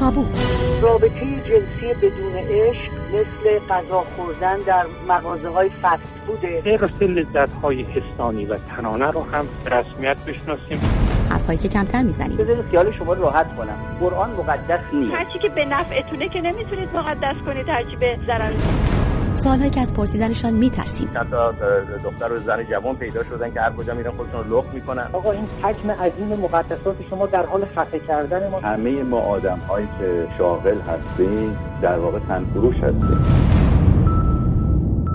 تابو. رابطه جنسی بدون عشق مثل غذا خوردن در مغازه‌های فست فوده. غیر لذت‌های حسانی و تنانه رو هم به رسمیت بشناسیم. حرفایی که کمتر میزنیم. بذارید خیال شما راحت کنم. قرآن مقدس نیست. هرچی که به نفعتونه که نمیتونید مقدس کنید، هرچی به ضررتونه. سوالایی که از پرسیدنشان میترسیم. چند تا دختر و زن جوان پیدا شدن که هر کجا میرن خودشون لخت میکنن. آقا این حجم عظیم مقدسات شما در حال خفه کردن ما. همه ما آدم‌هایی که شاغل هستیم در واقع تنفروش هستیم.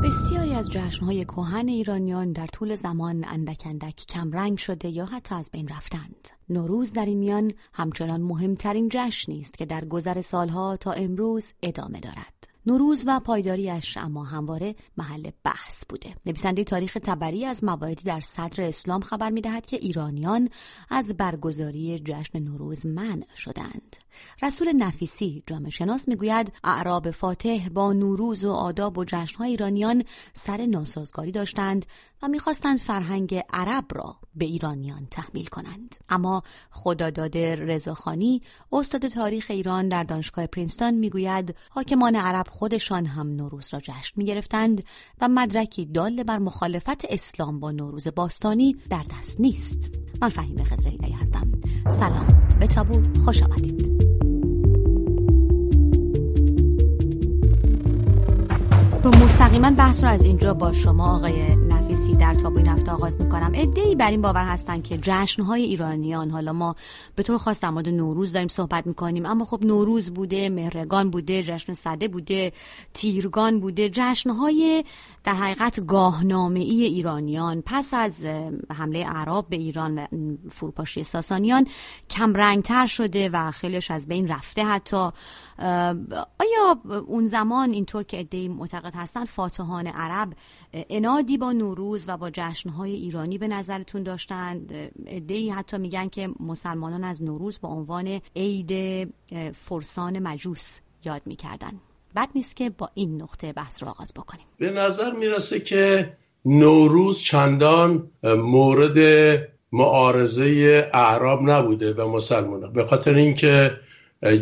بسیاری از جشن‌های کهن ایرانیان در طول زمان اندک اندک کم رنگ شده یا حتی از بین رفتند. نوروز در این میان همچنان مهمترین جشنی است که در گذر سالها تا امروز ادامه دارد. نوروز و پایداریش اما همواره محل بحث بوده. نویسنده تاریخ تبری از مواردی در صدر اسلام خبر می‌دهد که ایرانیان از برگزاری جشن نوروز منع شدند. رسول نفیسی جامعه‌شناس می‌گوید اعراب فاتح با نوروز و آداب و جشن‌های ایرانیان سر ناسازگاری داشتند و می‌خواستند فرهنگ عرب را به ایرانیان تحمیل کنند. اما خداداد رضاخانی استاد تاریخ ایران در دانشگاه پرینستون می‌گوید حاکمان عرب خودشان هم نوروز را جشن می‌گرفتند و مدرکی دال بر مخالفت اسلام با نوروز باستانی در دست نیست. من فهیمه خضرهیده‌ای هستم. سلام، به تابو خوش آمدید. مستقیما بحث رو از اینجا با شما آقای نفیسی در تابو این هفته آغاز میکنم. عده‌ای بر این باور هستن که جشن‌های ایرانیان، حالا ما به طور خاص در مورد نوروز داریم صحبت میکنیم، اما خب نوروز بوده، مهرگان بوده، جشن سده بوده، تیرگان بوده، جشن‌های در حقیقت گاهنامه‌ای ایرانیان پس از حمله اعراب به ایران و فروپاشی ساسانیان کم رنگ‌تر شده و خیلیش از بین رفته. حتی آیا اون زمان اینطور که عده‌ای معتقد هستن فاتحان عرب انادی با نوروز و با جشنهای ایرانی به نظرتون داشتند؟ عده‌ای حتی میگن که مسلمانان از نوروز با عنوان عید فرسان مجوس یاد میکردن. بد نیست که با این نقطه بحث رو آغاز بکنیم. به نظر میرسه که نوروز چندان مورد معارضه اعراب نبوده و مسلمانان، به خاطر اینکه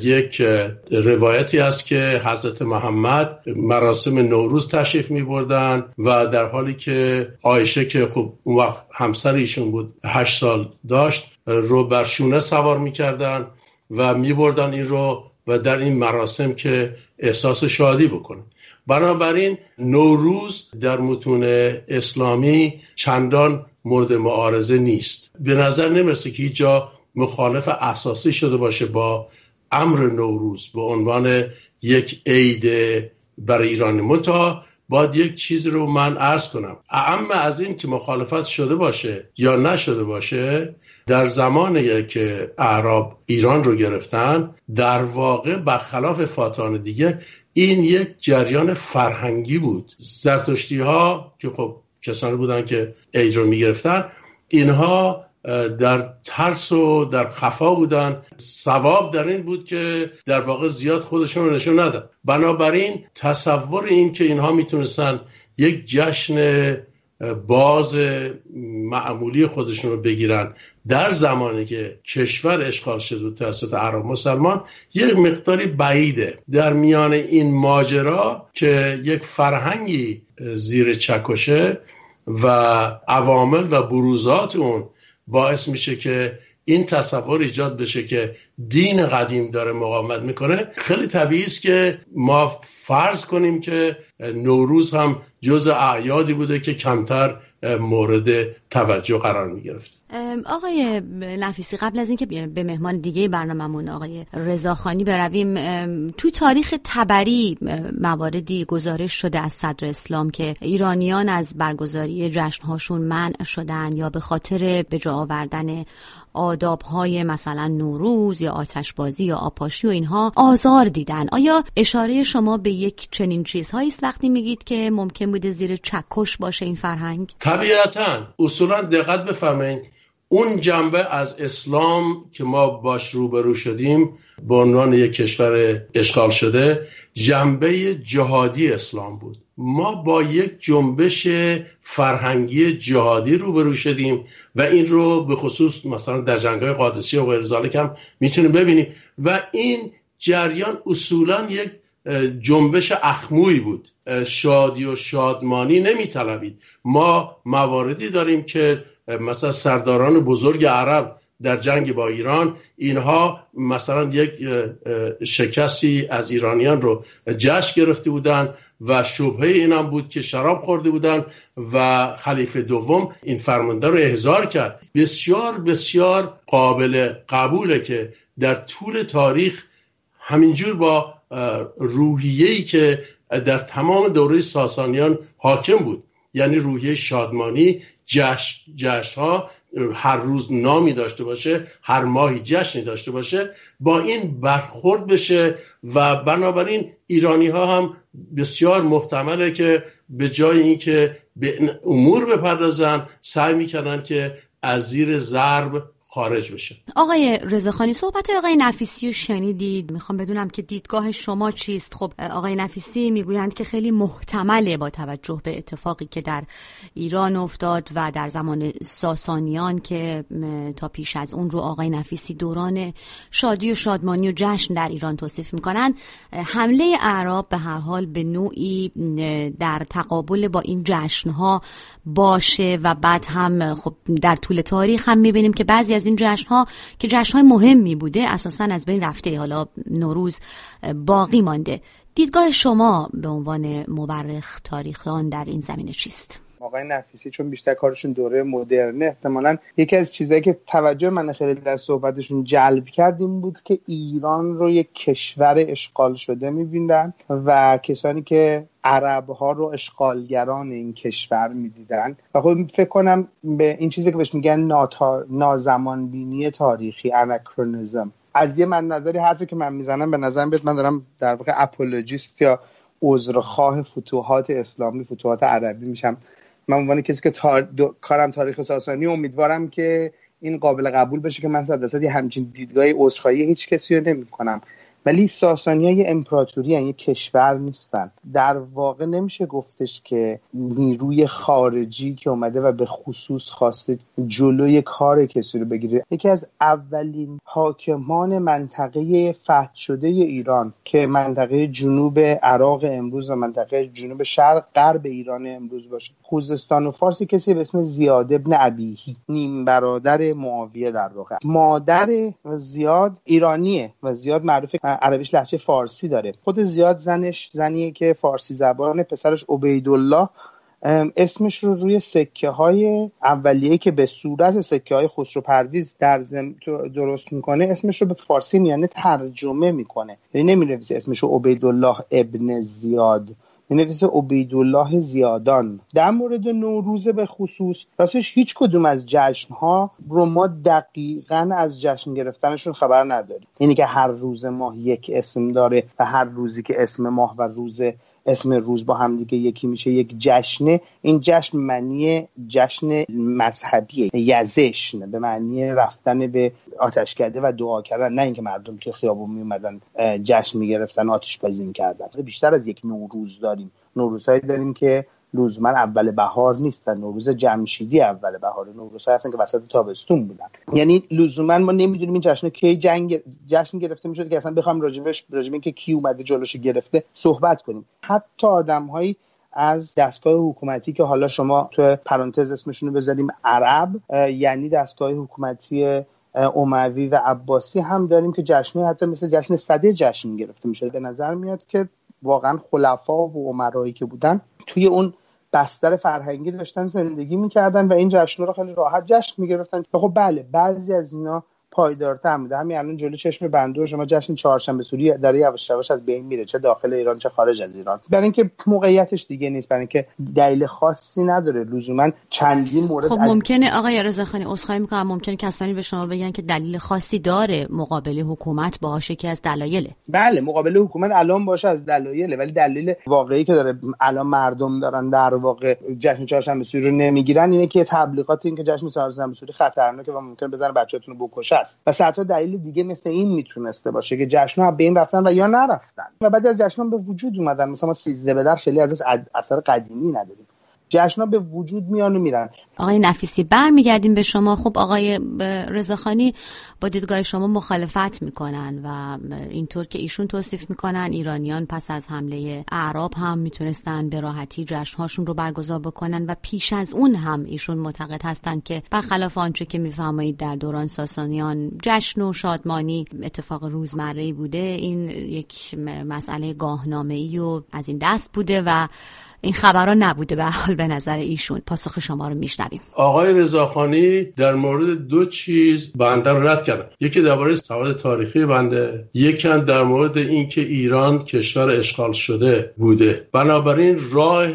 یک روایتی است که حضرت محمد مراسم نوروز تشریف می بردن و در حالی که عایشه که خب اون وقت همسر ایشون بود 8 سال داشت رو بر شونه سوار می کردن و می بردن این رو و در این مراسم که احساس شادی بکنه. بنابراین نوروز در متون اسلامی چندان مورد معارضه نیست. به نظر نمیرسه که هیچ جا مخالف اساسی شده باشه با امر نوروز به عنوان یک عید برای ایرانی. متا باید یک چیز رو من عرض کنم، اما از این که مخالفت شده باشه یا نشده باشه، در زمانی که اعراب ایران رو گرفتن در واقع برخلاف فاتحان دیگه این یک جریان فرهنگی بود. زرتشتی ها که خب کسانی بودن که عید رو میگرفتن، اینها در ترس و در خفا بودن. ثواب در این بود که در واقع زیاد خودشون رو نشون ندن. بنابراین تصور این که اینها میتونستن یک جشن باز معمولی خودشون رو بگیرن در زمانی که کشور اشغال شده بود توسط اعراب مسلمان یک مقداری بعیده. در میان این ماجرا که یک فرهنگی زیر چکشه و عوامل و بروزات اون باعث میشه که این تصور ایجاد بشه که دین قدیم داره مقاومت میکنه، خیلی طبیعی است که ما فرض کنیم که نوروز هم جز اعیادی بوده که کمتر مورد توجه قرار میگرفت. آقای نفیسی، قبل از اینکه به مهمان دیگه برنامه‌مون آقای رضاخانی برویم، تو تاریخ تبری مواردی گزارش شده از صدر اسلام که ایرانیان از برگزاری جشن‌هاشون منع شدن یا به خاطر به جا آوردن آداب‌های مثلا نوروز یا آتش‌بازی یا آبپاشی و اینها آزار دیدن. آیا اشاره شما به یک چنین چیزهایی است وقتی میگید که ممکن بوده زیر چکش باشه این فرهنگ؟ طبیعتاً اصولاً دقت بفرمایید اون جنبه از اسلام که ما باش روبرو شدیم به عنوان یک کشور اشغال شده جنبه جهادی اسلام بود. ما با یک جنبش فرهنگی جهادی روبرو شدیم و این رو به خصوص مثلا در جنگ‌های قادسیه و غیر ذالک هم میتونیم ببینیم و این جریان اصولاً یک جنبش اخموی بود، شادی و شادمانی نمی‌طلبید. ما مواردی داریم که مثلا سرداران بزرگ عرب در جنگ با ایران، اینها مثلا یک شکستی از ایرانیان رو جشن گرفته بودند و شبهه این هم بود که شراب خورده بودند و خلیفه دوم این فرمانده رو احضار کرد. بسیار بسیار قابل قبوله که در طول تاریخ همینجور با روحیه‌ای که در تمام دوره ساسانیان حاکم بود، یعنی روحیه شادمانی، جشن‌ها هر روز نامی داشته باشه، هر ماهی جشنی داشته باشه، با این برخورد بشه و بنابراین ایرانی‌ها هم بسیار محتمله که به جای اینکه به امور بپردازن سعی می‌کنن که از زیر ضرب خارج بشه. آقای رضاخانی، صحبت آقای نفیسی رو شنیدید، میخوام بدونم که دیدگاه شما چیست؟ خب آقای نفیسی میگویند که خیلی محتمله با توجه به اتفاقی که در ایران افتاد و در زمان ساسانیان که تا پیش از اون رو آقای نفیسی دوران شادی و شادمانی و جشن در ایران توصیف میکنن، حمله اعراب به هر حال به نوعی در تقابل با این جشنها باشه و بعد هم خب در طول تاریخ هم میبینیم که بعضی از این جشن‌ها که جشن‌های مهمی بوده اساساً از بین رفته، حالا نوروز باقی مانده. دیدگاه شما به عنوان مورخ تاریخیان در این زمینه چیست؟ آقای نفیسی چون بیشتر کارشون دوره مدرنه، احتمالاً یکی از چیزایی که توجه من خیلی در صحبتشون جلب کرد این بود که ایران رو یک کشور اشغال شده می‌بینن و کسانی که عرب‌ها رو اشغالگران این کشور می‌دیدن و خب فکر کنم به این چیزی که بهش میگن نازمانبینی تاریخی، آناکرونیسم. از یه من نظری حرفی که من میزنم به نظرم بیاد من دارم در واقع اپولوژیست یا عذرخواه فتوحات اسلامی، فتوحات عربی میشم. من عنوان کسی که کارم تاریخ ساسانی، امیدوارم که این قابل قبول بشه که من 100% همچین دیدگاه عذرخواهی هیچ کسی رو نمی‌کنم، ولی ساسانی‌ها یه امپراتوری هن، یه کشور نیستن. در واقع نمیشه گفتش که نیروی خارجی که اومده و به خصوص خواسته جلوی کار کسی رو بگیره. یکی از اولین حاکمان منطقه فتح شده ایران که منطقه جنوب عراق امروز و منطقه جنوب شرق غرب ایران امروز باشه، خوزستان و فارسی، کسی به اسم زیاد ابن ابیهی، نیم برادر معاویه، در واقع مادر زیاد ایرانیه و زیاد معروفه، عربیش لهجه فارسی داره. خود زیاد زنیه که فارسی زبانه، پسرش عبیدالله اسمش رو روی سکه های اولیه که به صورت سکه های خسرو پرویز درست میکنه اسمش رو به فارسی میانه ترجمه میکنه، یعنی نمینویسه اسمش رو عبیدالله ابن زیاد، نویسه عبیدالله زیادان. در مورد نوروز به خصوص راستش هیچ کدوم از جشن‌ها رو ما دقیقاً از جشن گرفتنشون خبر نداریم، یعنی که هر روز ماه یک اسم داره و هر روزی که اسم ماه و روز اسم روز با هم دیگه یکی میشه یک جشنه. این جشن معنی جشن مذهبیه، یزشن به معنی رفتن به آتش کرده و دعا کردن، نه اینکه مردم توی خیابون میومدن جشن میگرفتن آتش‌بازی میکردن. بیشتر از یک نوروز داریم، نوروزهایی داریم که لزوما اول بهار نیستن. نوروز جمشیدی اول بهار، نوروزهایی هستن که وسط تابستون بودن. یعنی لزوما ما نمیدونیم این جشن کی جشن گرفته میشد که اصلا بخوام راجب این که کی اومده جلوش گرفته صحبت کنیم. حتی آدم‌های از دستگاه حکومتی که حالا شما تو پرانتز اسمشون رو بذاریم عرب، یعنی دستگاه حکومتی اموی و عباسی هم داریم که جشن حتی مثل جشن سده جشن گرفته میشد. به نظر میاد که واقعا خلفا و عمرایی که بودن توی اون بستر فرهنگی داشتن زندگی میکردن و این جشن رو خیلی راحت جشن میگرفتن. خب بله، بعضی از اینا پایدارتر بوده. همین الان جلو چشم بنده شما جشن چهارشنبه سوری در یواش یواش از بین میره، چه داخل ایران چه خارج از ایران، برای اینکه موقعیتش دیگه نیست، برای اینکه دلیل خاصی نداره لزوما چندین مورد. خب ممکنه آقای رضاخانی، عذرخواهی می‌کنم، ممکنه کسانی به شما بگن که دلیل خاصی داره مقابله حکومت باشه که از دلایله. بله، مقابله حکومت الان باشه از دلایله، ولی دلیل واقعی که داره الان مردم دارن در واقع جشن چهارشنبه سوری رو نمیگیرن اینه که تبلیغات این که جشن چهارشنبه سوری خطرناکه و ممکنه بزنه بچه‌تون رو بکشه و حتی دلیل دیگه مثل این میتونسته باشه که جشن‌ها به این رفتن و یا نرفتن و بعد از جشن‌ها به وجود اومدن. مثلا ما 13 بدر خیلی ازش اثر قدیمی نداریم. جشن‌ها به وجود میان و میرن. آقای نفیسی، برمیگردیم به شما. خب آقای رضاخانی با دیدگاه شما مخالفت میکنن و اینطور که ایشون توصیف میکنن ایرانیان پس از حمله اعراب هم میتونستن به راحتی جشن‌هاشون رو برگزار بکنن و پیش از اون هم ایشون معتقد هستن که برخلاف آنچه که میفرمایید در دوران ساسانیان جشن و شادمانی اتفاق روزمره‌ای بوده، این یک مسئله گاهنامه‌ای و از این دست بوده و این خبرها نبوده به حال به نظر ایشون. پاسخ شما رو میشنویم. آقای رضاخانی در مورد دو چیز بنده رو رد کردن، یکی درباره سواد تاریخی بنده، یکی در مورد اینکه ایران کشور اشغال شده بوده، بنابراین راه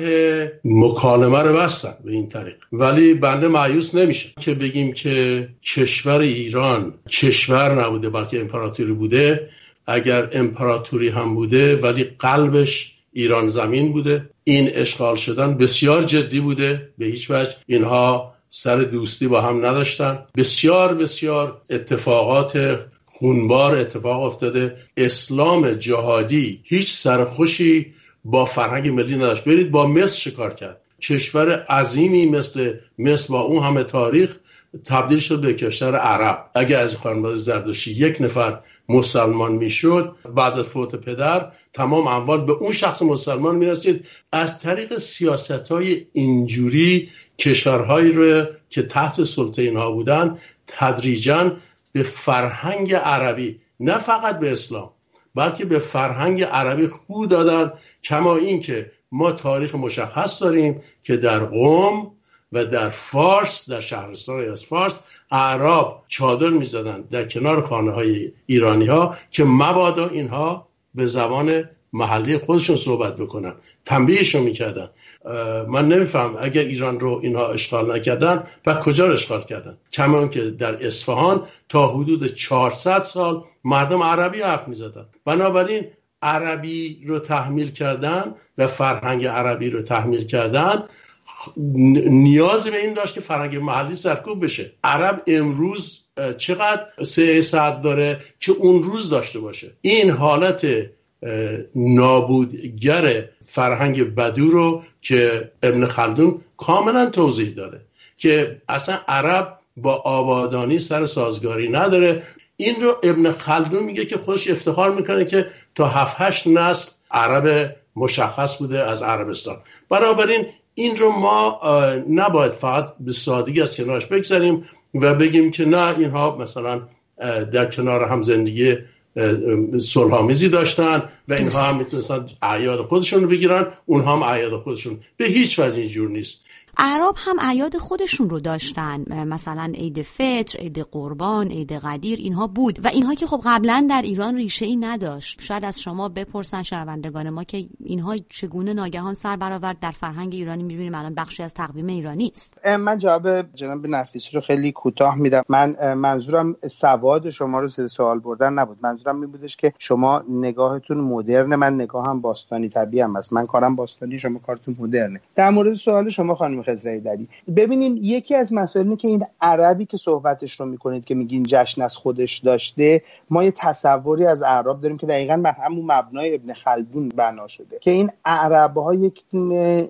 مکالمه رو بستن به این طریق. ولی بنده مایوس نمیشه که بگیم که کشور ایران کشور نبوده بلکه امپراتوری بوده. اگر امپراتوری هم بوده ولی قلبش ایران زمین بوده، این اشغال شدن بسیار جدی بوده، به هیچ وجه اینها سر دوستی با هم نداشتن. بسیار بسیار اتفاقات خونبار اتفاق افتاده. اسلام جهادی هیچ سرخوشی با فرهنگ ملی نداشت. برید با مصر چیکار کرد؟ کشور عظیمی مثل مصر با اون همه تاریخ تبدیل شد به کشور عرب. اگر از خانواده زردشتی یک نفر مسلمان میشد، بعد از فوت پدر تمام اموال به اون شخص مسلمان میرسید. از طریق سیاست‌های اینجوری کشورهایی رو که تحت سلطه اینها بودن تدریجاً به فرهنگ عربی، نه فقط به اسلام بلکه به فرهنگ عربی خو دادن. کما این که ما تاریخ مشخص داریم که در قم و در فارس، در شهرستان از فارس، اعراب چادر می‌زدند در کنار خانه‌های ایرانی‌ها که مبادا اینها به زبان محلی خودشون صحبت بکنن، تنبیهشون میکردن. من نمیفهم اگر ایران رو اینها اشغال نکردن و کجا رو اشغال کردن؟ کمان که در اصفهان تا حدود 400 سال مردم عربی حرف میزدن. بنابراین عربی رو تحمیل کردن و فرهنگ عربی رو تحمیل کردن نیازی به این داشت که فرهنگ محلی سرکوب بشه. عرب امروز چقدر سعی داره که اون روز داشته باشه. این حالت نابودگر فرهنگ بدو رو که ابن خلدون کاملا توضیح داره که اصلا عرب با آبادانی سر سازگاری نداره. این رو ابن خلدون میگه که خودش افتخار میکنه که تا 7-8 نسل عرب مشخص بوده از عربستان. بنابراین این رو ما نباید فقط به سادگی از کنارش بگذاریم و بگیم که نه اینها مثلا در کنار هم زندگی صلح‌آمیزی داشتن و اینها هم میتونستن اعیاد خودشون رو بگیرن، اونها هم اعیاد خودشون. به هیچ وجه اینجور نیست. اعراب هم اعیاد خودشون رو داشتن، مثلا عید فطر، عید قربان، عید قدیر، اینها بود و اینها که خب قبلا در ایران ریشه ای نداشت. شاید از شما بپرسن شنوندگان ما که اینها چگونه ناگهان سر برآورد در فرهنگ ایرانی، می‌بینیم الان بخشی از تقویم ایرانی است. من جواب جناب نفیسی رو خیلی کوتاه میدم. من منظورم سواد شما رو زیر سوال بردن نبود، منظورم این بودش که شما نگاهتون مدرن، من نگاهم باستانی طبیعی هم است. من کارم باستانی، شما کارتون مدرنه. در مورد سوال شما خانم خزرعی داری، ببینین یکی از مسائلی که این عربی که صحبتش رو میکنید که میگین جشن از خودش داشته، ما یه تصوری از اعراب داریم که دقیقاً بر همون مبنای ابن خلدون بنا شده که این اعراب‌ها یک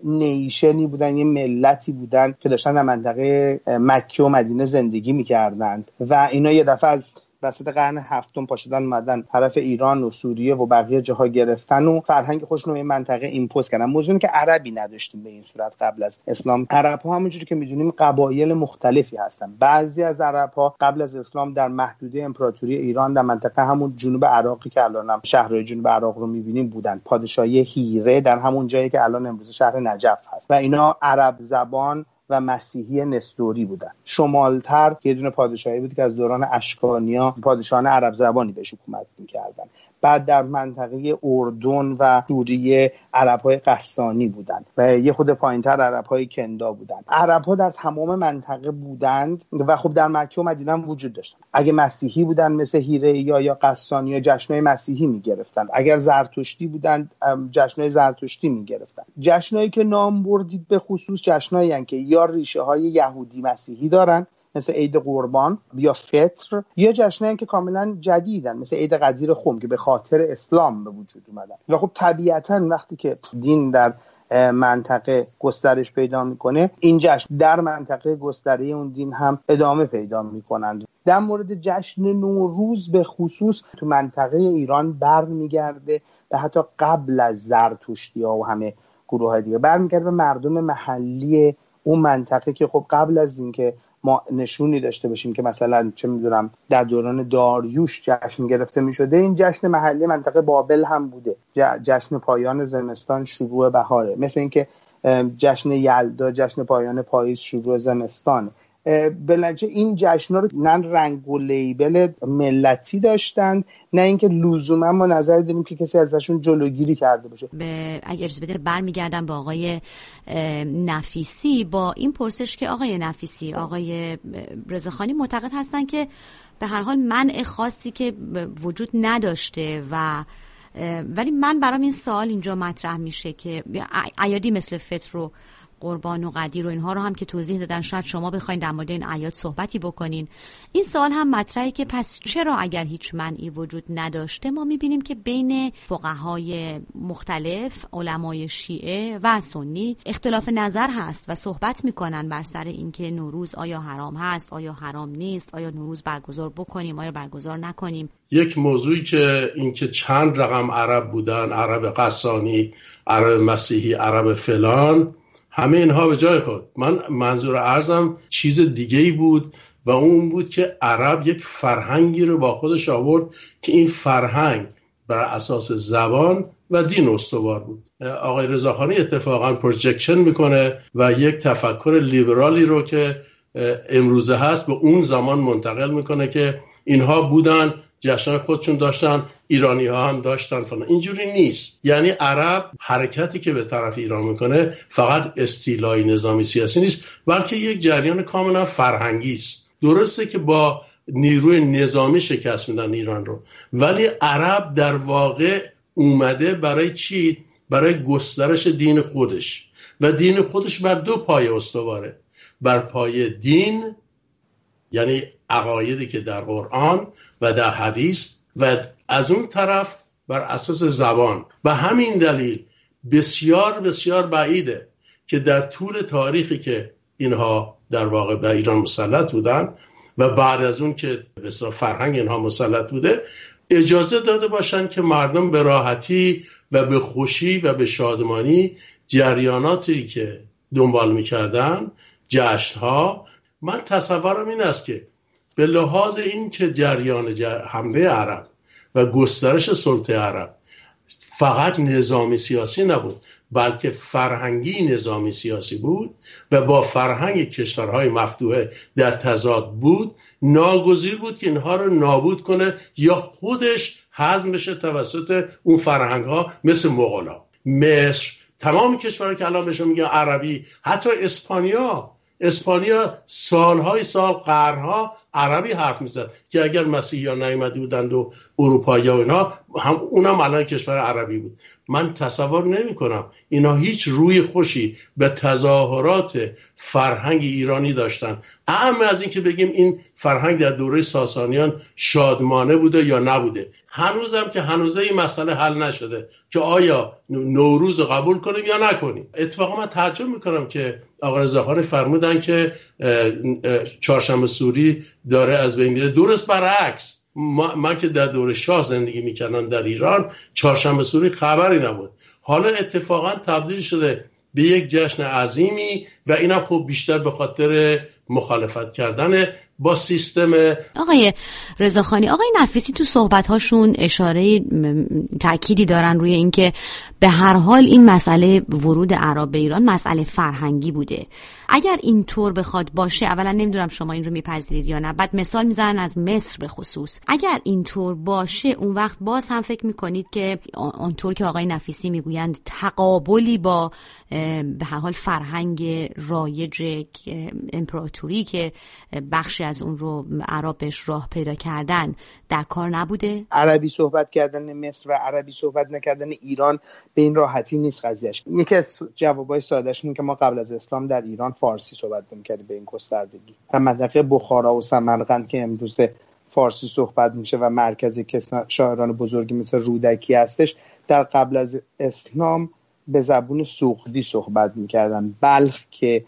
نیشنی بودن، یه ملتی بودن که داشتن در منطقه مکه و مدینه زندگی میکردند و اینا یه دفعه از وسط قرن هفتم پاشدن اومدن طرف ایران و سوریه و بقیه جاها گرفتن و فرهنگ خودشون رو این منطقه ایمپوز کردن. موضوعی که عربی نداشتیم به این صورت قبل از اسلام. عرب‌ها همونجوری که می‌دونیم قبایل مختلفی هستن. بعضی از عرب‌ها قبل از اسلام در محدوده امپراتوری ایران در منطقه همون جنوب عراقی که الانم شهرهای جنوب عراق رو می‌بینیم بودن. پادشاهی هیره در همون جایی که الان امروز شهر نجف هست و اینا عرب زبان و مسیحی نستوری بودن. شمالتر یه دونه پادشاهی بود که از دوران اشکانیا پادشاهان عرب زبانی بهش حکومت می‌کردن. بعد در منطقه اردن و سوریه عرب‌های قسطانی بودند و یه خود پایین‌تر عرب‌های کندا بودند. عرب‌ها در تمام منطقه بودند و خب در مکه و مدینه هم وجود داشتند. اگه مسیحی بودن مثل هیره یا قسطانی جشن‌های مسیحی می‌گرفتند. اگر زرتشتی بودند جشن‌های زرتشتی می‌گرفتند. جشن‌هایی که نام بردید به خصوص جشن‌هایی که یا ریشه‌های یهودی مسیحی دارند مثل عید قربان یا فطر، یا جشنایی که کاملا جدیدن مثل عید قدیر خم که به خاطر اسلام به وجود اومدن. و خب طبیعتاً وقتی که دین در منطقه گسترش پیدا میکنه، این جشن در منطقه گستره اون دین هم ادامه پیدا میکنند. در مورد جشن نوروز به خصوص تو منطقه ایران برمیگرده و حتی قبل از زرتشتی‌ها و همه گروه دیگه برمیگرده به مردم محلی اون منطقه که خب قبل از اینکه ما نشونی داشته باشیم که مثلا چه میدونم در دوران داریوش جشن گرفته میشده، این جشن محلی منطقه بابل هم بوده، جشن پایان زمستان شروع بهاره، مثل اینکه جشن یلدا جشن پایان پاییز شروع زمستان. بلکه این جشن‌ها رو نه رنگ و لیبل ملتی داشتند نه اینکه لزوما ما نظری داریم که کسی ازشون جلوگیری کرده باشه. اگه اجازه بده برمیگردم با آقای نفیسی با این پرسش که آقای نفیسی، آقای رضاخانی معتقد هستن که به هر حال منع خاصی که وجود نداشته و ولی من برام این سوال اینجا مطرح میشه که عیادی مثل فطر رو قربان و قدیر و اینها رو هم که توضیح دادن، شاید شما بخواید در مورد این عیاد صحبتی بکنین. این سوال هم مطرحه که پس چرا اگر هیچ منعی وجود نداشته ما میبینیم که بین فقهای مختلف، علمای شیعه و سنی اختلاف نظر هست و صحبت میکنن بر سر اینکه نوروز آیا حرام هست، آیا حرام نیست، آیا نوروز برگزار بکنیم، آیا برگزار نکنیم. یک موضوعی که اینکه چند رقم عرب بودن، عرب قسانی، عرب مسیحی، عرب فلان، همه اینها به جای خود. من منظور عرضم چیز دیگه‌ای بود و اون بود که عرب یک فرهنگی رو با خودش آورد که این فرهنگ بر اساس زبان و دین استوار بود. آقای رضاخانی اتفاقاً پروجکشن میکنه و یک تفکر لیبرالی رو که امروزه هست به اون زمان منتقل میکنه که اینها بودن، جشن‌های خودشون داشتن، ایرانی‌ها هم داشتن فلان. اینجوری نیست. یعنی عرب حرکتی که به طرف ایران میکنه فقط استیلای نظامی سیاسی نیست، بلکه یک جریان کاملا فرهنگی است. درسته که با نیروی نظامی شکست میدن ایران رو، ولی عرب در واقع اومده برای چی؟ برای گسترش دین خودش. و دین خودش بر دو پایه استواره. بر پایه دین، یعنی عقایدی که در قرآن و در حدیث، و از اون طرف بر اساس زبان. و همین دلیل بسیار بسیار بعیده که در طول تاریخی که اینها در واقع به ایران مسلط بودن و بعد از اون که به فرهنگ اینها مسلط بوده، اجازه داده باشن که مردم به راحتی و به خوشی و به شادمانی جریاناتی که دنبال میکردن، جشنها. من تصورم این است که به لحاظ این که جریان حمله عرب و گسترش سلطه عرب فقط نظامی سیاسی نبود، بلکه فرهنگی نظامی سیاسی بود و با فرهنگ کشورهای مفتوحه در تضاد بود، ناگزیر بود که اینها رو نابود کنه یا خودش هضم بشه توسط اون فرهنگ‌ها، مثل مغول‌ها، مصر، تمام کشورها که الان بهشون میگن عربی، حتی اسپانیا سالهای سال، قرنها عربی حرف میزد که اگر مسیحیان نیامده بودند و اروپایی‌ها اینا هم، اونم الان کشور عربی بود. من تصور نمی‌کنم اینا هیچ روی خوشی به تظاهرات فرهنگ ایرانی داشتن. اهم از این که بگیم این فرهنگ در دوره ساسانیان شادمانه بوده یا نبوده، هنوزم که هنوزه این مسئله حل نشده که آیا نوروز قبول کنیم یا نکنیم. اتفاقا من تعجب می‌کنم که آقای رضاخانی فرمودن که چهارشنبه سوری داره از بین میره. درست برعکس، من که در دوره شاه زندگی میکردم در ایران، چهارشنبه سوری خبری نبود. حالا اتفاقا تبدیل شده به یک جشن عظیمی و اینم خب بیشتر به خاطر مخالفت کردن با سیستم. آقای رضاخانی، آقای نفیسی تو صحبت‌هاشون اشاره تأکیدی دارن روی اینکه به هر حال این مسئله ورود عرب به ایران مسئله فرهنگی بوده. اگر اینطور بخواد باشه، اولا نمیدونم شما این رو میپذیرید یا نه، بعد مثال میزنن از مصر به خصوص. اگر اینطور باشه اون وقت باز هم فکر میکنید که آنطور که آقای نفیسی میگویند تقابلی با به هر حال فرهنگ رایج امپراتوری که بخشی از اون رو عربش راه پیدا کردن در کار نبوده؟ عربی صحبت کردن مصر و عربی صحبت نکردن ایران به این راحتی نیست قضیهش. یکی از جوابای سادهش اینه که ما قبل از اسلام در ایران فارسی صحبت می‌کردیم به این گستردگی. در منطقه بخارا و سمرقند که امروز فارسی صحبت میشه و مرکز شاعران بزرگی مثل رودکی هستش، در قبل از اسلام به زبون سوقدی صحبت میکردن. بلخ که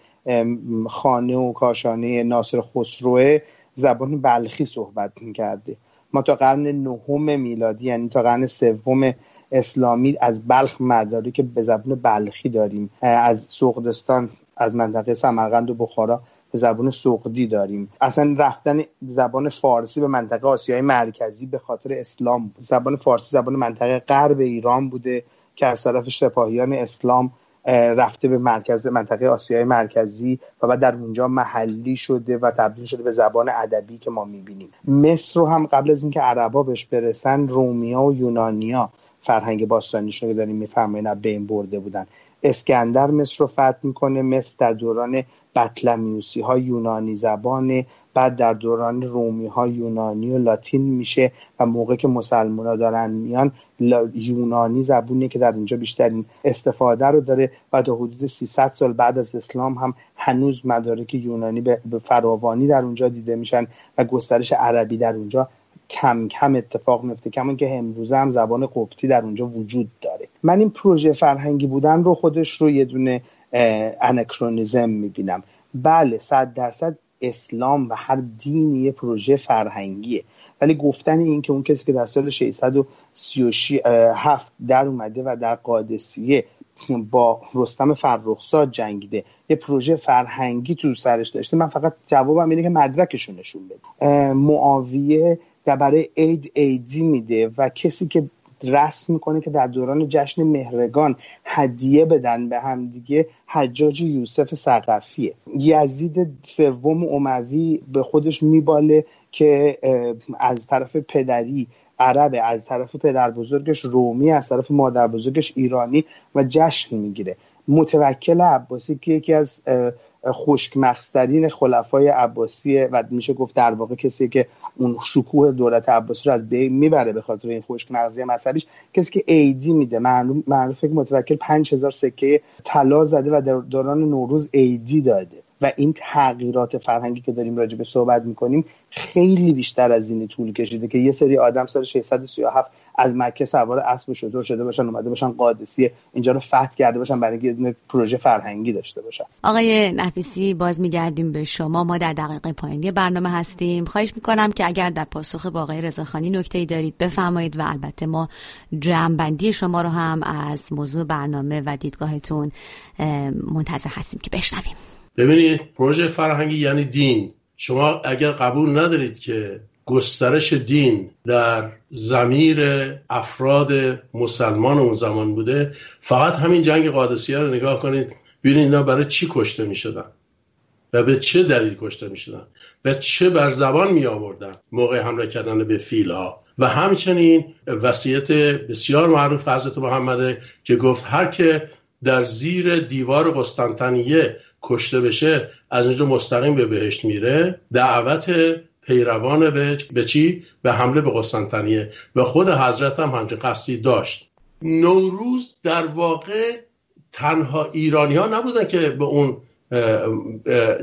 خانه و کاشانه ناصر خسروه زبان بلخی صحبت میکرده. ما تا قرن نهم میلادی، یعنی تا قرن سوم اسلامی، از بلخ مداری که به زبان بلخی داریم، از سوقدستان، از منطقه سمرقند و بخارا به زبان سوقدی داریم. اصلا رفتن زبان فارسی به منطقه آسیای مرکزی به خاطر اسلام، زبان فارسی زبان منطقه غرب ایران بوده که از طرف سپاهیان اسلام رفته به مرکز منطقه آسیای مرکزی و بعد در اونجا محلی شده و تبدیل شده به زبان ادبی که ما می‌بینیم. مصر رو هم قبل از اینکه عربا بهش برسن، رومیا و یونانیا فرهنگ باستانیشون که داریم می‌فهمین به این برده بودن. اسکندر مصر رو فتح می‌کنه. مصر در دوران بطلمیوسی‌ها یونانی زبانه، بعد در دوران رومی‌ها یونانی و لاتین میشه و موقعی که مسلمان‌ها دارن میان یونانی زبونه که در اونجا بیشترین استفاده رو داره و تا حدود 300 سال بعد از اسلام هم هنوز مدارک یونانی به فراوانی در اونجا دیده میشن و گسترش عربی در اونجا کم کم اتفاق میفته، کمان که امروزه هم زبان قبطی در اونجا وجود داره. من این پروژه فرهنگی بودن رو خودش رو یه دونه انکرونیزم میبینم. بله 100% اسلام و هر دینی یه پروژه فرهنگیه، ولی گفتن این که اون کسی که در سال 637 در اومده و در قادسیه با رستم فرخزاد جنگیده یه پروژه فرهنگی تو سرش داشته، من فقط جوابم اینه که مدرکشون نشون بده. معاویه در برای عید عیدی میده و کسی که رسم میکنه که در دوران جشن مهرگان هدیه بدن به هم دیگه حجاج یوسف ثقفیه. یزید سوم اموی به خودش میباله که از طرف پدری عربه، از طرف پدر بزرگش رومی، از طرف مادر بزرگش ایرانی و جشن میگیره. متوکل عباسی که یکی از خشک مخصدرین خلفای عباسیه و میشه گفت در واقع کسی که اون شکوه دولت عباسی رو از بین میبره به خاطر این خشک مغزی مذهبیش، کسی که عیدی میده، معروفه که متوکل 5000 سکه طلا زده و در دوران نوروز عیدی داده. و این تغییرات فرهنگی که داریم راجع به صحبت میکنیم خیلی بیشتر از این طول کشیده که یه سری آدم سال 637 از مکه سوار اسب و شتر شده باشن، اومده باشن قادسیه، اینجا رو فتح کرده باشن برای اینکه پروژه فرهنگی داشته باشن. آقای نفیسی، باز میگردیم به شما. ما در دقیقه پایانی برنامه هستیم. خواهش میکنم که اگر در پاسخ با آقای رضاخانی نکته‌ای دارید بفرمایید و البته ما جمع‌بندی شما رو هم از موضوع برنامه و دیدگاهتون منتظر هستیم که بشنویم. ببینید، پروژه فرهنگی یعنی دین. شما اگر قبول ندارید که گسترش دین در ضمیر افراد مسلمان اون زمان بوده، فقط همین جنگ قادسیه رو نگاه کنید، ببینید اینا برای چی کشته می شدن و به چه دلیل کشته می شدن و چه بر زبان می آوردن موقع حمله کردن به فیل‌ها. و همچنین وصیت بسیار معروف حضرت محمد که گفت هر که در زیر دیوار قسطنطنیه کشته بشه از اونجا مستقیم به بهشت میره. دعوت پیروان به چی؟ به حمله به قسطنطنیه. و خود حضرت هم همچین قصدی داشت. نوروز در واقع تنها ایرانی ها نبودن که به اون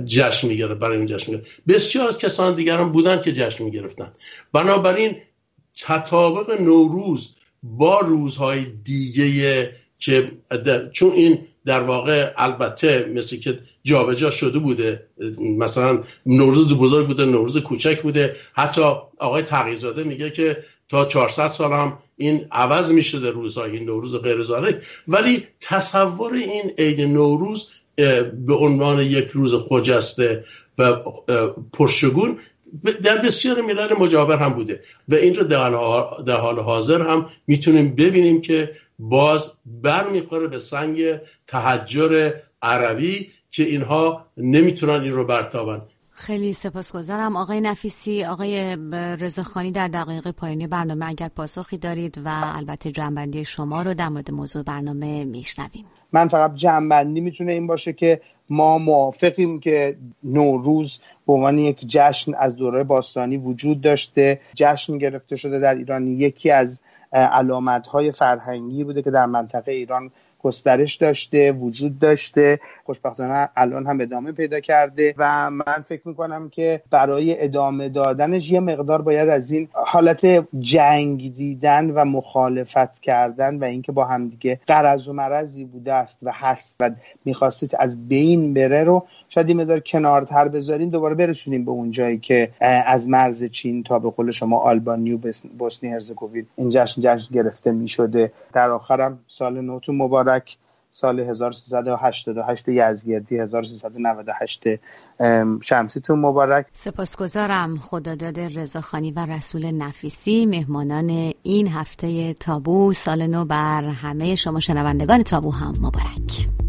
جشن میگرفت، برای این جشن میگرفت، بسیار از کسان دیگر هم بودن که جشن میگرفتن. بنابراین تطابق نوروز با روزهای دیگه که چون این در واقع البته مثل که جابجا شده بوده، مثلا نوروز بزرگ بوده، نوروز کوچک بوده، حتی آقای تقی‌زاده میگه که تا 400 سال هم این عوض میشده روزهای نوروز غیر ظاهره، ولی تصور این عید نوروز به عنوان یک روز خجسته و پرشگون در بسیار ملل مجاور هم بوده و این رو در حال حاضر هم میتونیم ببینیم که باز برمیخوره به سنگ تحجر عربی که اینها نمیتونن این رو برتابن. خیلی سپاسگزارم آقای نفیسی. آقای رضاخانی، در دقیقه پایانی برنامه اگر پاسخی دارید و البته جمع‌بندی شما رو در مورد موضوع برنامه میشنویم. من فقط جمع‌بندی میتونه این باشه که ما موافقیم که نوروز به عنوان یک جشن از دوره باستانی وجود داشته، جشن گرفته شده در ایران، یکی از علامت‌های فرهنگی بوده که در منطقه ایران گسترش داشته، وجود داشته خوشبختانه الان هم ادامه پیدا کرده و من فکر میکنم که برای ادامه دادنش یه مقدار باید از این حالت جنگ دیدن و مخالفت کردن و اینکه با همدیگه قرض و مرضی بوده است و هست و میخواستید از بین بره رو شاید یه مقدار کنارتر بذاریم، دوباره برسونیم به اون جایی که از مرز چین تا به قول شما آلبانی و بوسنی هرزگوین این جشن گرفته میشده. در آخرم سال نوتون مبارک، سال 1388 یزدگردی، 1398 شمسیتون مبارک. سپاسگزارم. خداداد رضاخانی و رسول نفیسی مهمانان این هفته تابو. سال نو بر همه شما شنوندگان تابو هم مبارک.